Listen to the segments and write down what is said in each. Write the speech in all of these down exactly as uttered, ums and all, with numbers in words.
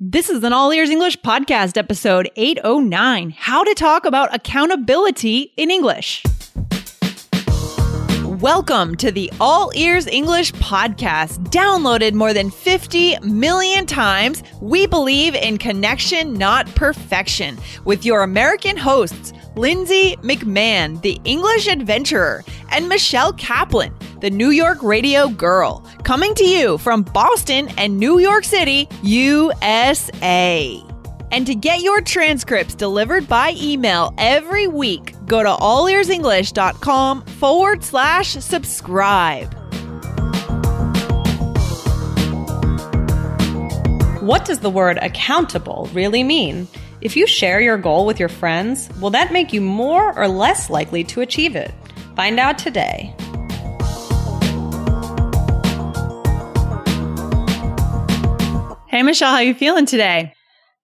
This is an All Ears English Podcast, episode eight oh nine, How to Talk About Accountability in English. Welcome to the All Ears English Podcast, downloaded more than fifty million times. We believe in connection, not perfection, with your American hosts, Lindsay McMahon, the English adventurer, and Michelle Kaplan, the New York radio girl, coming to you from Boston and New York City, U S A. And to get your transcripts delivered by email every week, go to all ears english dot com forward slash subscribe. What does the word accountable really mean? If you share your goal with your friends, will that make you more or less likely to achieve it? Find out today. Hey, Michelle, how are you feeling today?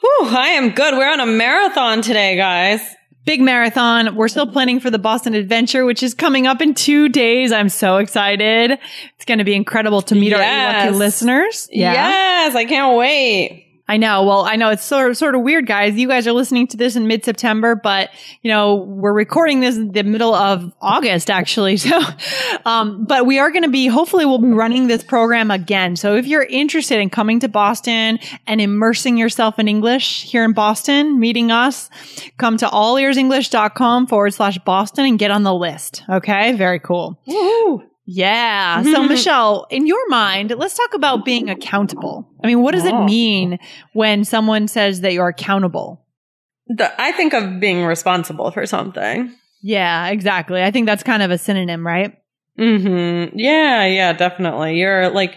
Whew, I am good. We're on a marathon today, guys. Big marathon. We're still planning for the Boston Adventure, which is coming up in two days. I'm so excited. It's going to be incredible to meet yes. our lucky listeners. Yeah. Yes, I can't wait. I know. Well, I know it's sort of, sort of weird, guys. You guys are listening to this in mid-September, but, you know, we're recording this in the middle of August, actually. So, um, but we are going to be, hopefully we'll be running this program again. So if you're interested in coming to Boston and immersing yourself in English here in Boston, meeting us, come to all ears english dot com forward slash Boston and get on the list. Okay. Very cool. Woohoo. Yeah. So, Michelle, in your mind, let's talk about being accountable. I mean, what does oh. it mean when someone says that you're accountable? The, I think of being responsible for something. Yeah, exactly. I think that's kind of a synonym, right? Mm-hmm. Yeah, yeah, definitely. You're like,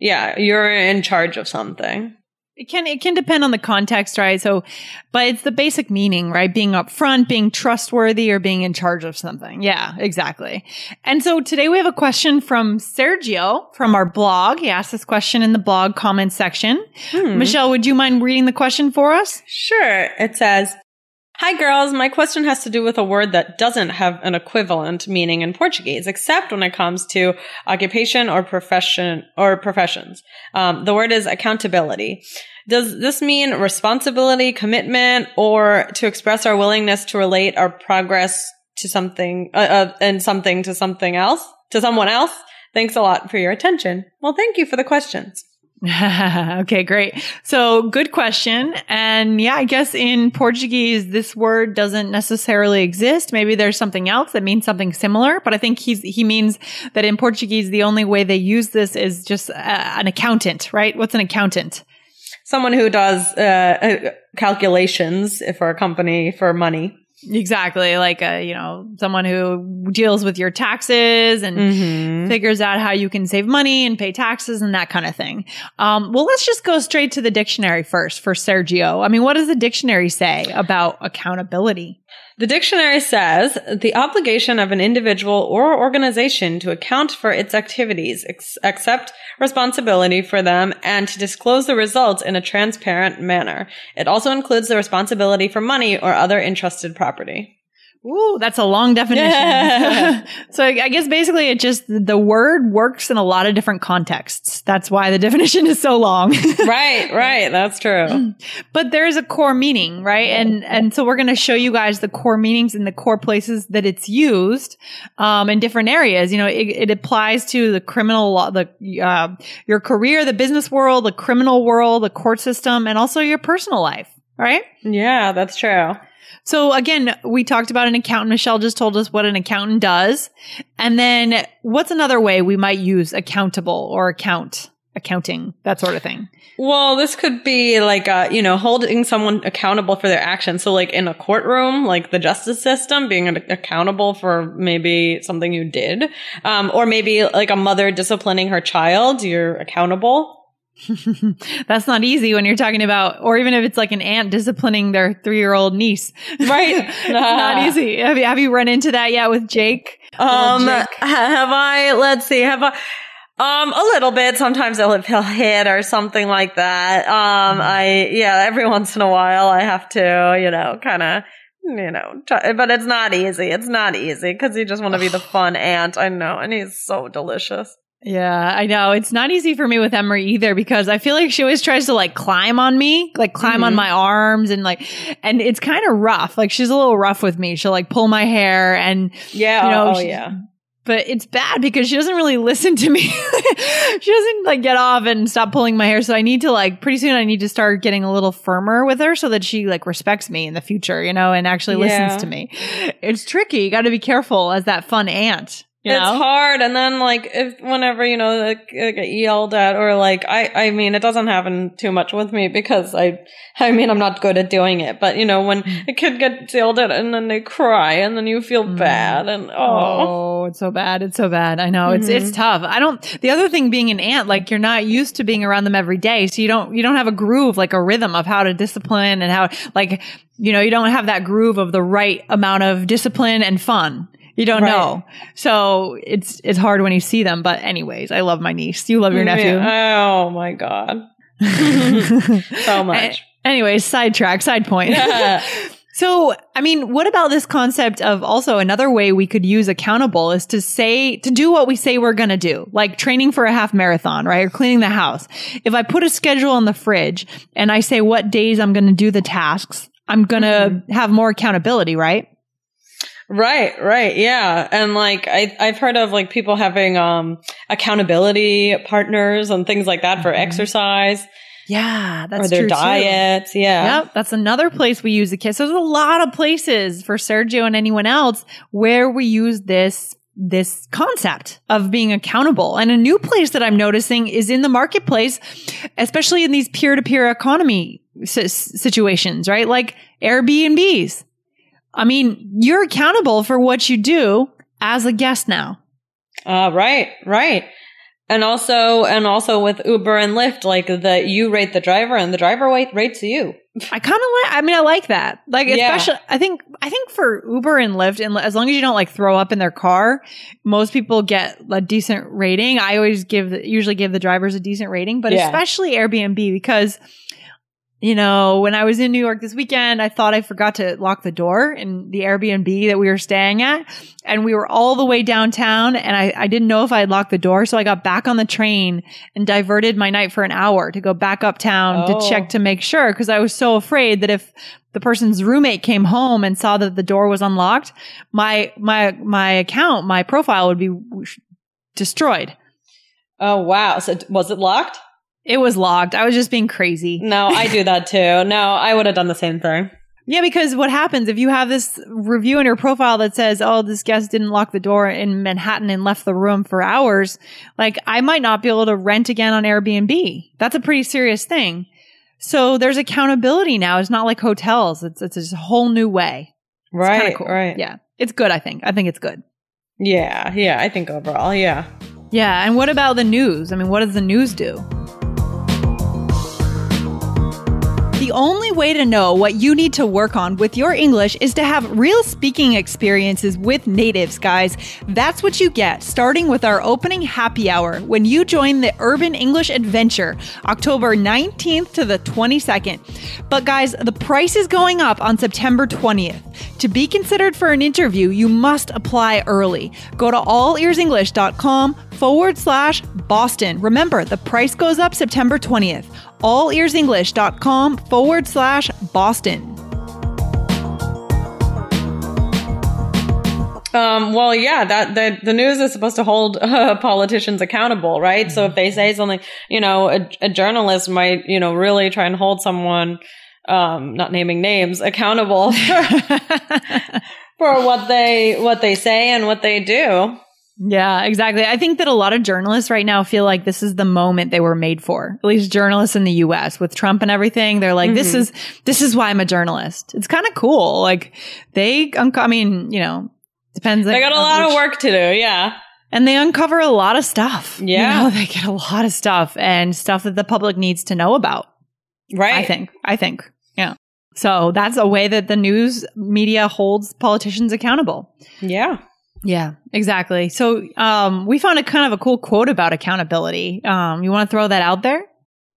yeah, you're in charge of something. It can, it can depend on the context, right? So, but it's the basic meaning, right? Being upfront, being trustworthy, or being in charge of something. Yeah, exactly. And so today we have a question from Sergio from our blog. He asked this question in the blog comment section. Hmm. Michelle, would you mind reading the question for us? Sure. It says, "Hi girls, my question has to do with a word that doesn't have an equivalent meaning in Portuguese, except when it comes to occupation or profession or professions. Um, the word is accountability. Does this mean responsibility, commitment, or to express our willingness to relate our progress to something uh, uh, and something to something else, to someone else? Thanks a lot for your attention." Well, thank you for the questions. Okay, great. So good question. And yeah, I guess in Portuguese, this word doesn't necessarily exist. Maybe there's something else that means something similar, but I think he's, he means that in Portuguese, the only way they use this is just uh, an accountant, right? What's an accountant? Someone who does uh, calculations for a company for money. Exactly. Like, a, you know, someone who deals with your taxes and mm-hmm. figures out how you can save money and pay taxes and that kind of thing. Um, well, let's just go straight to the dictionary first for Sergio. I mean, what does the dictionary say about accountability? The dictionary says the obligation of an individual or organization to account for its activities, ex- accept responsibility for them, and to disclose the results in a transparent manner. It also includes the responsibility for money or other entrusted property. Ooh, that's a long definition. Yeah. So I guess basically it just, the word works in a lot of different contexts. That's why the definition is so long. Right, right. That's true. But there is a core meaning, right? And and so we're going to show you guys the core meanings and the core places that it's used um, in different areas. You know, it, it applies to the criminal law, the uh, your career, the business world, the criminal world, the court system, and also your personal life, right? Yeah, that's true. So again, we talked about an accountant. Michelle just told us what an accountant does. And then what's another way we might use accountable or account, accounting, that sort of thing? Well, this could be like, uh, you know, holding someone accountable for their actions. So like in a courtroom, like the justice system, being accountable for maybe something you did, um, or maybe like a mother disciplining her child, you're accountable. That's not easy when you're talking about, or even if it's like an aunt disciplining their three-year-old niece, right? It's not easy. Have you, have you run into that yet with Jake? Um, Jake? Have I? Let's see. Have I? Um, a little bit. Sometimes he'll, he'll hit or something like that. Um, I yeah. Every once in a while, I have to, you know, kind of, you know, try, but it's not easy. It's not easy because you just want to be the fun aunt. I know, and he's so delicious. Yeah, I know. It's not easy for me with Emery either, because I feel like she always tries to like climb on me, like climb mm-hmm. on my arms and like, and it's kind of rough. Like she's a little rough with me. She'll like pull my hair and yeah, you know, oh, yeah. But it's bad because she doesn't really listen to me. She doesn't like get off and stop pulling my hair. So I need to like, pretty soon I need to start getting a little firmer with her so that she like respects me in the future, you know, and actually yeah. listens to me. It's tricky. You got to be careful as that fun aunt. You know? It's hard. And then like if whenever, you know, like, like get yelled at or like, I, I mean, it doesn't happen too much with me because I, I mean, I'm not good at doing it. But, you know, when a kid gets yelled at and then they cry and then you feel mm. bad and oh. oh, it's so bad. It's so bad. I know. Mm-hmm. It's, it's tough. I don't, the other thing being an aunt, like you're not used to being around them every day. So you don't, you don't have a groove, like a rhythm of how to discipline and how like, you know, you don't have that groove of the right amount of discipline and fun. You don't right. know. So it's it's hard when you see them. But anyways, I love my niece. You love your nephew. Yeah. Oh, my God. So much. A- anyways, sidetrack, side point. Yeah. So, I mean, what about this concept of also another way we could use accountable is to say, to do what we say we're going to do, like training for a half marathon, right? Or cleaning the house. If I put a schedule in the fridge and I say what days I'm going to do the tasks, I'm going to mm-hmm. have more accountability, right? Right, right, yeah. And like I I've heard of like people having um accountability partners and things like that mm-hmm. for exercise. Yeah, that's true. Or their true diets, too. Yeah. Yep, that's another place we use the kids. So there's a lot of places for Sergio and anyone else where we use this this concept of being accountable. And a new place that I'm noticing is in the marketplace, especially in these peer-to-peer economy s- situations, right? Like Airbnbs. I mean, you're accountable for what you do as a guest now. Uh, right, right. And also, and also with Uber and Lyft, like that you rate the driver and the driver rates you. I kind of like, I mean, I like that. Like, yeah. especially, I think, I think for Uber and Lyft, and as long as you don't like throw up in their car, most people get a decent rating. I always give, usually give the drivers a decent rating, but yeah. especially Airbnb because you know, when I was in New York this weekend, I thought I forgot to lock the door in the Airbnb that we were staying at. And we were all the way downtown and I, I didn't know if I had locked the door. So I got back on the train and diverted my night for an hour to go back uptown oh. to check to make sure. Cause I was so afraid that if the person's roommate came home and saw that the door was unlocked, my, my, my account, my profile would be destroyed. Oh, wow. So was it locked? It was locked. I was just being crazy. No, I do that too. No, I would have done the same thing. Yeah, because what happens if you have this review in your profile that says, oh, this guest didn't lock the door in Manhattan and left the room for hours, like I might not be able to rent again on Airbnb. That's a pretty serious thing. So there's accountability now. It's not like hotels. It's it's a whole new way. It's right, kinda cool. right. Yeah, it's good, I think. I think it's good. Yeah, yeah, I think overall, yeah. Yeah, and what about the news? I mean, what does the news do? The only way to know what you need to work on with your English is to have real speaking experiences with natives, guys. That's what you get starting with our opening happy hour when you join the Urban English Adventure, October nineteenth to the twenty-second. But guys, the price is going up on September twentieth. To be considered for an interview, you must apply early. Go to all ears english dot com forward slash Boston. Remember, the price goes up September twentieth. all ears english dot com forward slash Boston. Um, well, yeah, that, that the news is supposed to hold uh, politicians accountable, right? Mm-hmm. So if they say something, you know, a, a journalist might, you know, really try and hold someone, um, not naming names, accountable for, for what they what they say and what they do. Yeah, exactly. I think that a lot of journalists right now feel like this is the moment they were made for. At least journalists in the U S with Trump and everything, they're like, mm-hmm. this is this is why I'm a journalist. It's kind of cool. Like they, unco- I mean, you know, depends. They got a lot which- of work to do. Yeah. And they uncover a lot of stuff. Yeah. You know, they get a lot of stuff and stuff that the public needs to know about. Right. I think. I think. Yeah. So that's a way that the news media holds politicians accountable. Yeah. Yeah, exactly. So um, we found a kind of a cool quote about accountability. Um, you want to throw that out there?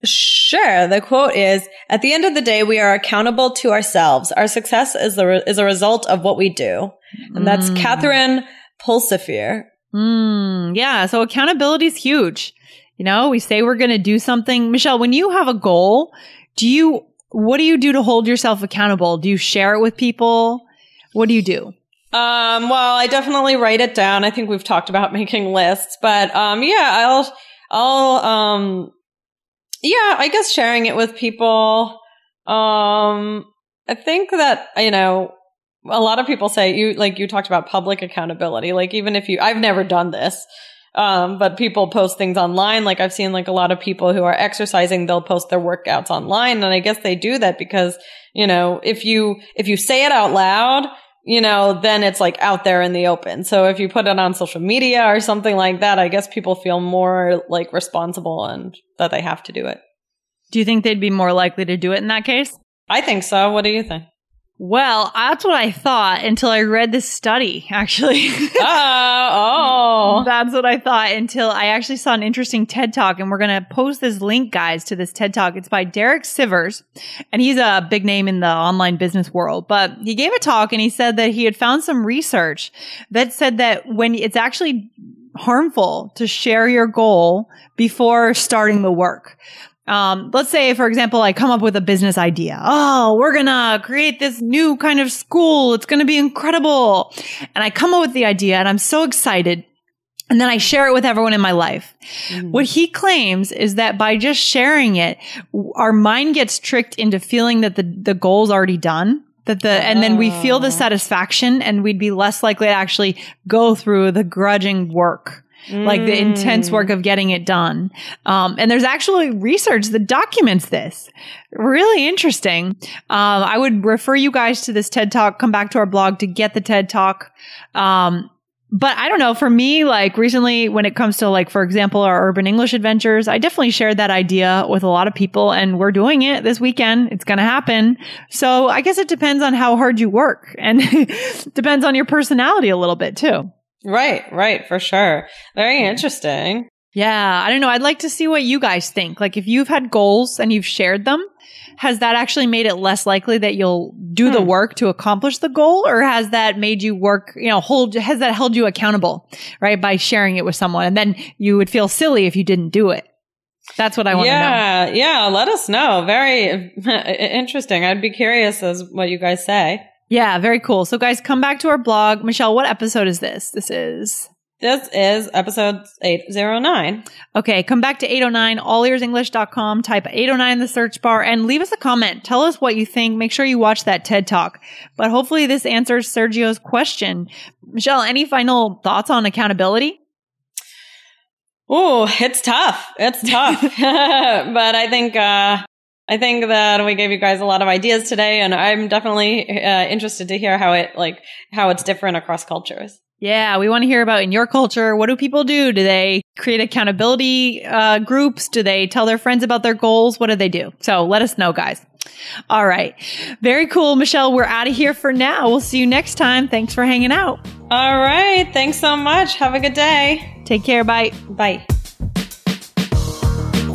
Sure. The quote is, at the end of the day, we are accountable to ourselves. Our success is, the re- is a result of what we do. And that's mm. Catherine Pulsifer. Mm, yeah. So accountability is huge. You know, we say we're going to do something. Michelle, when you have a goal, do you, what do you do to hold yourself accountable? Do you share it with people? What do you do? Um, well, I definitely write it down. I think we've talked about making lists, but, um, yeah, I'll, I'll, um, yeah, I guess sharing it with people. Um, I think that, you know, a lot of people say you, like you talked about public accountability. Like even if you, I've never done this. Um, but people post things online. Like I've seen like a lot of people who are exercising, they'll post their workouts online. And I guess they do that because, you know, if you, if you say it out loud, you know, then it's like out there in the open. So if you put it on social media or something like that, I guess people feel more like responsible and that they have to do it. Do you think they'd be more likely to do it in that case? I think so. What do you think? Well, that's what I thought until I read this study, actually. Oh, oh, that's what I thought until I actually saw an interesting TED Talk. And we're going to post this link, guys, to this TED Talk. It's by Derek Sivers, and he's a big name in the online business world. But he gave a talk, and he said that he had found some research that said that when it's actually harmful to share your goal before starting the work. Um, let's say, for example, I come up with a business idea. Oh, we're going to create this new kind of school. It's going to be incredible. And I come up with the idea and I'm so excited. And then I share it with everyone in my life. Mm. What he claims is that by just sharing it, our mind gets tricked into feeling that the, the goal's already done. That the, and then we feel the satisfaction and we'd be less likely to actually go through the grudging work. Like the intense work of getting it done. Um, and there's actually research that documents this. Really interesting. Uh, I would refer you guys to this TED Talk. Come back to our blog to get the TED Talk. Um, but I don't know. For me, like recently, when it comes to like, for example, our Urban English Adventures, I definitely shared that idea with a lot of people and we're doing it this weekend. It's going to happen. So I guess it depends on how hard you work and depends on your personality a little bit too. Right, right, for sure. Very interesting. Yeah, I don't know. I'd like to see what you guys think. Like if you've had goals and you've shared them, has that actually made it less likely that you'll do hmm. the work to accomplish the goal? Or has that made you work, you know, hold, has that held you accountable, right? By sharing it with someone and then you would feel silly if you didn't do it. That's what I want yeah, to know. Yeah, yeah. Let us know. Very interesting. I'd be curious as what you guys say. Yeah, very cool. So guys, come back to our blog. Michelle, what episode is this? This is... This is episode eight oh nine. Okay, come back to eight oh nine, all ears english dot com, type eight oh nine in the search bar, and leave us a comment. Tell us what you think. Make sure you watch that TED Talk. But hopefully this answers Sergio's question. Michelle, any final thoughts on accountability? Oh, it's tough. It's tough. But I think... uh I think that we gave you guys a lot of ideas today, and I'm definitely uh, interested to hear how it like how it's different across cultures. Yeah, we want to hear about in your culture. What do people do? Do they create accountability uh, groups? Do they tell their friends about their goals? What do they do? So let us know, guys. All right. Very cool, Michelle. We're out of here for now. We'll see you next time. Thanks for hanging out. All right. Thanks so much. Have a good day. Take care. Bye. Bye.